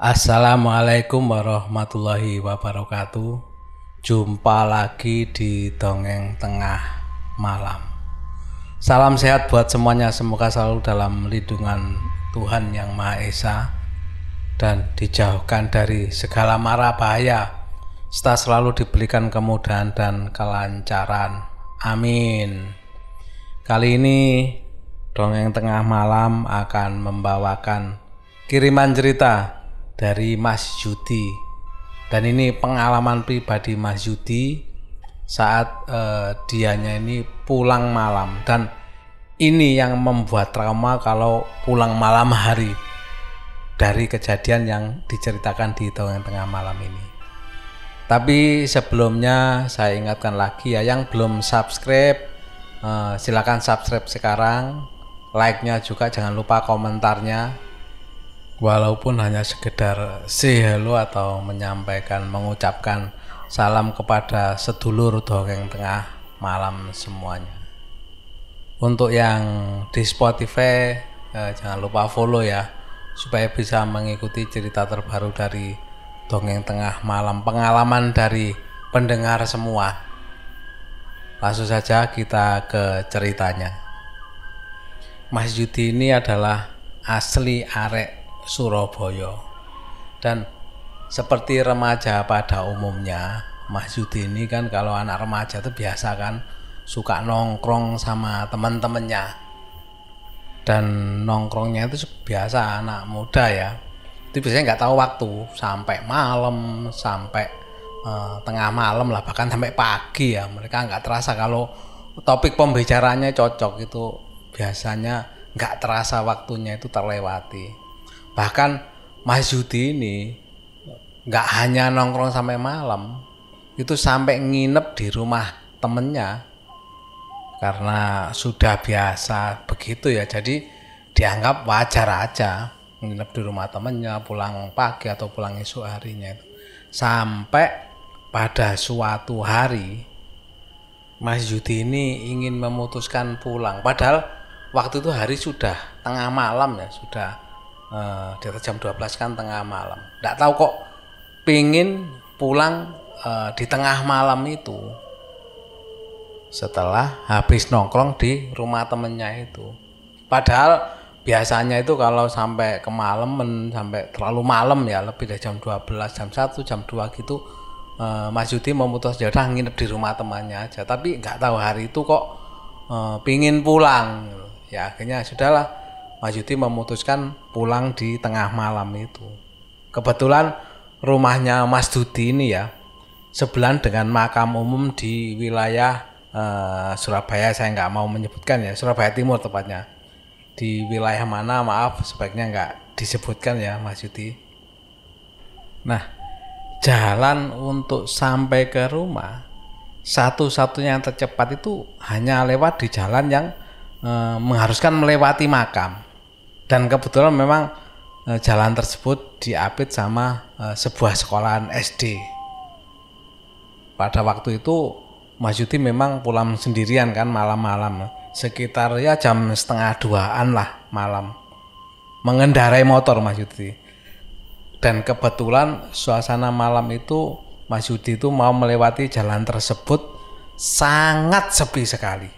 Assalamualaikum warahmatullahi wabarakatuh. Jumpa lagi di Dongeng Tengah Malam. Salam sehat buat semuanya. Semoga selalu dalam lindungan Tuhan Yang Maha Esa dan dijauhkan dari segala mara bahaya, serta selalu diberikan kemudahan dan kelancaran. Amin. Kali ini Dongeng Tengah Malam akan membawakan kiriman cerita dari Mas Yudi, dan ini pengalaman pribadi Mas Yudi saat dianya ini pulang malam, dan ini yang membuat trauma kalau pulang malam hari dari kejadian yang diceritakan di Dongeng Tengah Malam ini. Tapi sebelumnya saya ingatkan lagi ya, yang belum subscribe silakan subscribe sekarang, like-nya juga jangan lupa, komentarnya walaupun hanya sekedar say hello atau mengucapkan salam kepada sedulur Dongeng Tengah Malam semuanya. Untuk yang di Spotify jangan lupa follow ya, supaya bisa mengikuti cerita terbaru dari Dongeng Tengah Malam, pengalaman dari pendengar semua. Langsung saja kita ke ceritanya. Mas Yudi ini adalah asli arek Surabaya, dan seperti remaja pada umumnya, Mas Yudi ini kan kalau anak remaja itu biasa kan suka nongkrong sama teman-temannya, dan nongkrongnya itu biasa anak muda ya, itu biasanya nggak tahu waktu, sampai malam, sampai tengah malam lah, bahkan sampai pagi ya. Mereka nggak terasa kalau topik pembicaranya cocok, itu biasanya nggak terasa waktunya itu terlewati. Bahkan Mas Yudi ini nggak hanya nongkrong sampai malam, itu sampai nginep di rumah temennya, karena sudah biasa begitu ya, jadi dianggap wajar aja nginep di rumah temennya, pulang pagi atau pulang esok harinya. Sampai pada suatu hari Mas Yudi ini ingin memutuskan pulang, padahal waktu itu hari sudah tengah malam ya, sudah di atas jam 12 kan tengah malam. Nggak tahu kok pingin pulang di tengah malam itu, setelah habis nongkrong di rumah temennya itu. Padahal biasanya itu kalau sampai kemalaman, sampai terlalu malam ya, lebih dari jam 12, jam 1, jam 2 gitu, Mas Yudi memutuskan udah nginep di rumah temannya aja. Tapi nggak tahu hari itu kok pingin pulang. Ya akhirnya sudahlah, Mas Yudi memutuskan pulang di tengah malam itu. Kebetulan rumahnya Mas Yudi ini ya sebelahan dengan makam umum di wilayah Surabaya. Saya nggak mau menyebutkan ya, Surabaya Timur tepatnya. Di wilayah mana maaf, sebaiknya nggak disebutkan ya Mas Yudi. Nah, jalan untuk sampai ke rumah satu-satunya yang tercepat itu hanya lewat di jalan yang mengharuskan melewati makam. Dan kebetulan memang jalan tersebut diapit sama sebuah sekolahan SD. Pada waktu itu Mas Yudi memang pulang sendirian kan malam-malam, sekitar ya jam 1:30 lah malam, mengendarai motor Mas Yudi. Dan kebetulan suasana malam itu Mas Yudi itu mau melewati jalan tersebut sangat sepi sekali,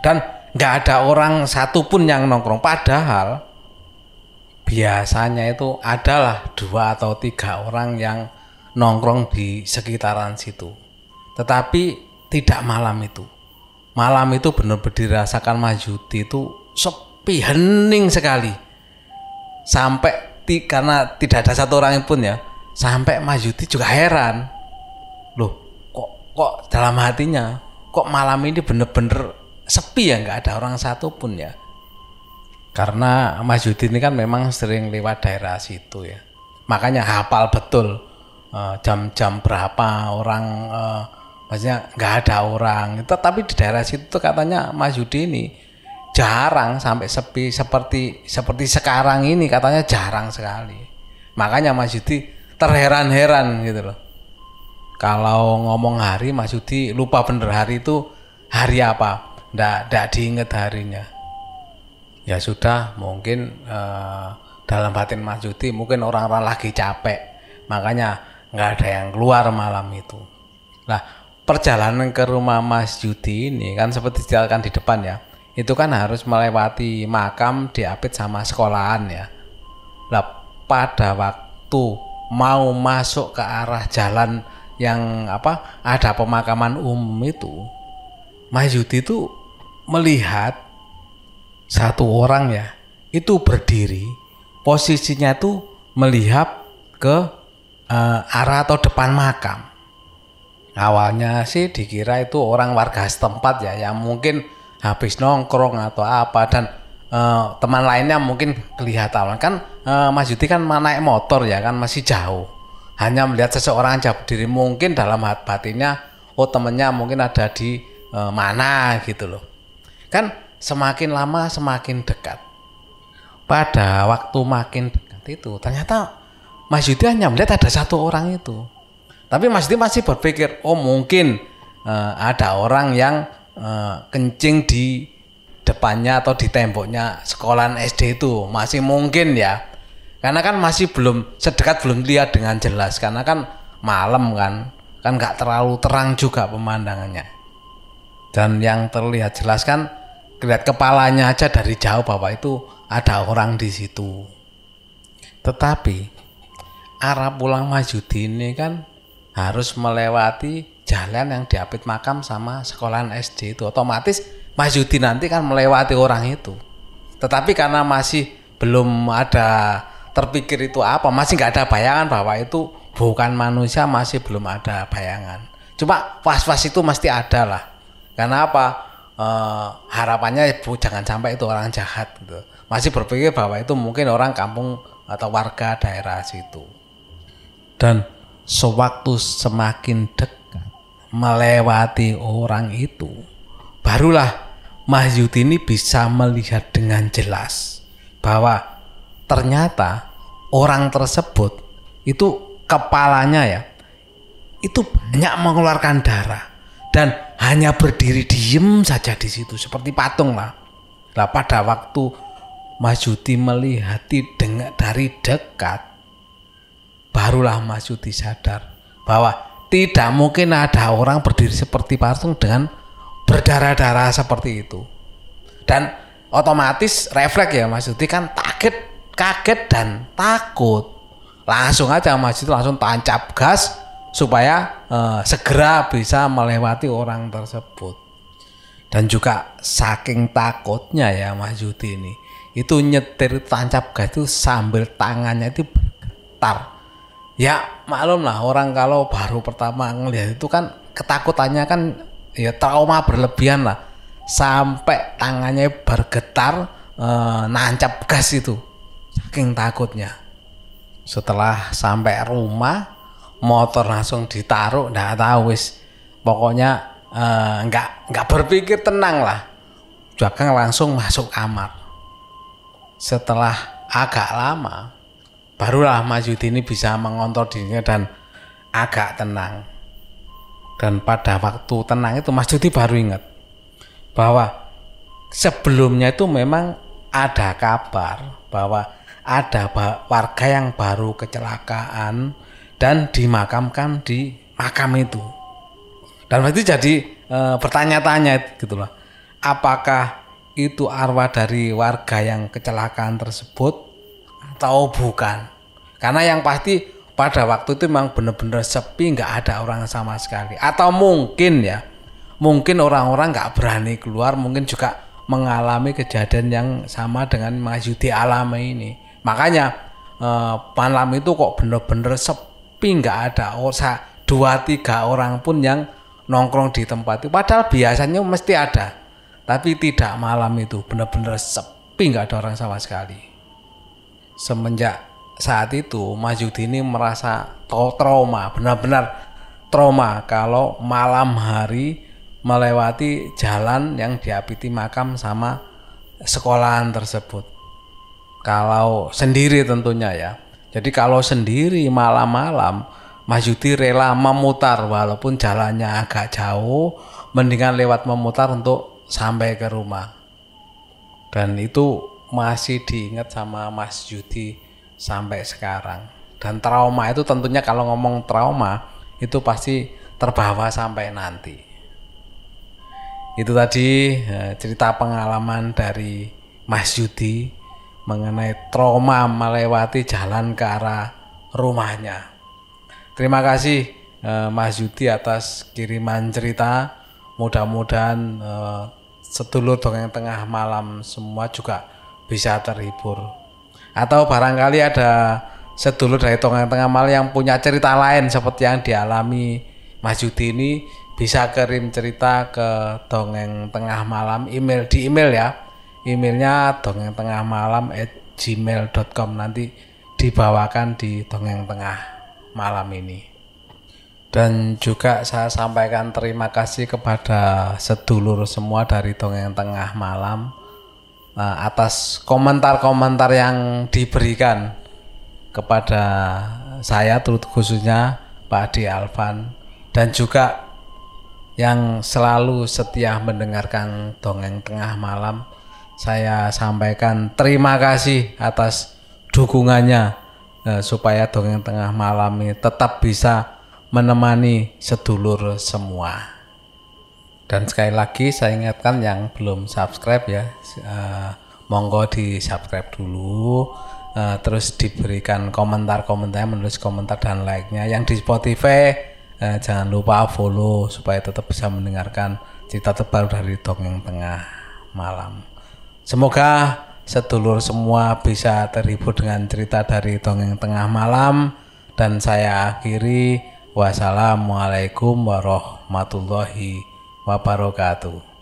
dan nggak ada orang satupun yang nongkrong. Padahal biasanya itu adalah 2 atau 3 orang yang nongkrong di sekitaran situ, tetapi tidak malam itu. Malam itu benar-benar dirasakan Mas Yudi itu sepi, hening sekali, sampai karena tidak ada satu orang pun ya, sampai Mas Yudi juga heran, loh kok dalam hatinya, kok malam ini benar-benar sepi ya, nggak ada orang satupun ya. Karena Mas Yudi ini kan memang sering lewat daerah situ ya, makanya hafal betul jam-jam berapa orang, maksudnya nggak ada orang. Tapi di daerah situ tuh katanya Mas Yudi ini jarang sampai sepi seperti sekarang ini, katanya jarang sekali. Makanya Mas Yudi terheran-heran gitu loh. Kalau ngomong hari, Mas Yudi lupa bener hari itu hari apa, nggak diinget harinya. Ya sudah, mungkin dalam batin Mas Yudi mungkin orang-orang lagi capek, makanya nggak ada yang keluar malam itu. Nah, perjalanan ke rumah Mas Yudi ini kan seperti dijelaskan di depan ya, itu kan harus melewati makam diapit sama sekolahan ya. Nah, pada waktu mau masuk ke arah jalan yang ada pemakaman umum itu, Mas Yudi itu melihat satu orang ya, itu berdiri posisinya tuh melihat ke arah atau depan makam. Awalnya sih dikira itu orang warga setempat ya, yang mungkin habis nongkrong atau apa, dan teman lainnya mungkin kelihatan kan Mas Yudi kan naik motor ya kan, masih jauh, hanya melihat seseorang aja berdiri, mungkin dalam batinnya oh temennya mungkin ada di mana gitu loh. Kan semakin lama semakin dekat, pada waktu makin dekat itu ternyata Mas Yudi hanya melihat ada satu orang itu, tapi Mas Yudi masih berpikir oh mungkin ada orang yang kencing di depannya atau di temboknya sekolahan SD itu, masih mungkin ya, karena kan masih belum sedekat, belum lihat dengan jelas, karena kan malam kan nggak terlalu terang juga pemandangannya, dan yang terlihat jelas kan lihat kepalanya aja dari jauh bahwa itu ada orang di situ. Tetapi arah pulang Mas Yudi ini kan harus melewati jalan yang diapit makam sama sekolahan SD itu, otomatis Mas Yudi nanti kan melewati orang itu. Tetapi karena masih belum ada terpikir itu apa, masih nggak ada bayangan bahwa itu bukan manusia, masih belum ada bayangan. Cuma was-was itu mesti ada lah. Karena harapannya jangan sampai itu orang jahat gitu. Masih berpikir bahwa itu mungkin orang kampung atau warga daerah situ. Dan sewaktu semakin dekat melewati orang itu, barulah Mas Yudi ini bisa melihat dengan jelas bahwa ternyata orang tersebut itu kepalanya ya itu banyak mengeluarkan darah dan hanya berdiri diem saja di situ seperti patung lah. Nah, pada waktu Mas Yudi melihat dari dekat, barulah Mas Yudi sadar bahwa tidak mungkin ada orang berdiri seperti patung dengan berdarah-darah seperti itu. Dan otomatis refleks ya Mas Yudi kan kaget dan takut. Langsung aja Mas Yudi langsung tancap gas supaya segera bisa melewati orang tersebut. Dan juga saking takutnya ya Mas Yudi ini, itu nyetir tancap gas itu sambil tangannya itu bergetar. Ya maklum lah, orang kalau baru pertama ngelihat itu kan ketakutannya kan ya trauma berlebihan lah, sampai tangannya bergetar nancap gas itu saking takutnya. Setelah sampai rumah, motor langsung ditaruh, nggak tahu wis pokoknya nggak berpikir, tenang lah, Jokang langsung masuk kamar. Setelah agak lama barulah Mas Yudi ini bisa mengontrol dirinya dan agak tenang. Dan pada waktu tenang itu Mas Yudi baru ingat bahwa sebelumnya itu memang ada kabar bahwa ada warga yang baru kecelakaan dan dimakamkan di makam itu. Dan berarti jadi bertanya-tanya gitu lah, apakah itu arwah dari warga yang kecelakaan tersebut atau bukan. Karena yang pasti pada waktu itu memang benar-benar sepi, nggak ada orang sama sekali. Atau mungkin ya, mungkin orang-orang nggak berani keluar, mungkin juga mengalami kejadian yang sama dengan Mas Yudi alami ini. Makanya malam itu kok benar-benar sepi, nggak ada 2-3 orang pun yang nongkrong di tempat itu. Padahal biasanya mesti ada, tapi tidak malam itu, benar-benar sepi, nggak ada orang sama sekali. Semenjak saat itu Mas Yudi ini merasa trauma, benar-benar trauma kalau malam hari melewati jalan yang diapiti makam sama sekolahan tersebut. Kalau sendiri tentunya ya. Jadi kalau sendiri malam-malam Mas Yudi rela memutar walaupun jalannya agak jauh, mendingan lewat memutar untuk sampai ke rumah. Dan itu masih diingat sama Mas Yudi sampai sekarang. Dan trauma itu tentunya, kalau ngomong trauma itu pasti terbawa sampai nanti. Itu tadi cerita pengalaman dari Mas Yudi mengenai trauma melewati jalan ke arah rumahnya. Terima kasih Mas Yudi atas kiriman cerita. Mudah-mudahan sedulur Dongeng Tengah Malam semua juga bisa terhibur. Atau barangkali ada sedulur dari Dongeng Tengah Malam yang punya cerita lain seperti yang dialami Mas Yudi ini, bisa kirim cerita ke Dongeng Tengah Malam, email, di email ya. Emailnya donggengtengahmalam@gmail.com, nanti dibawakan di Dongeng Tengah Malam ini. Dan juga saya sampaikan terima kasih kepada sedulur semua dari Dongeng Tengah Malam atas komentar-komentar yang diberikan kepada saya, terutama khususnya Pak Adi Alvan, dan juga yang selalu setia mendengarkan Dongeng Tengah Malam. Saya sampaikan terima kasih atas dukungannya supaya Dongeng Tengah Malam ini tetap bisa menemani sedulur semua. Dan sekali lagi saya ingatkan yang belum subscribe ya, monggo di subscribe dulu, terus diberikan komentar-komentarnya, menulis komentar dan like-nya. Yang di Spotify jangan lupa follow supaya tetap bisa mendengarkan cerita terbaru dari Dongeng Tengah Malam. Semoga sedulur semua bisa terhibur dengan cerita dari Dongeng Tengah Malam, dan saya akhiri, wassalamualaikum warahmatullahi wabarakatuh.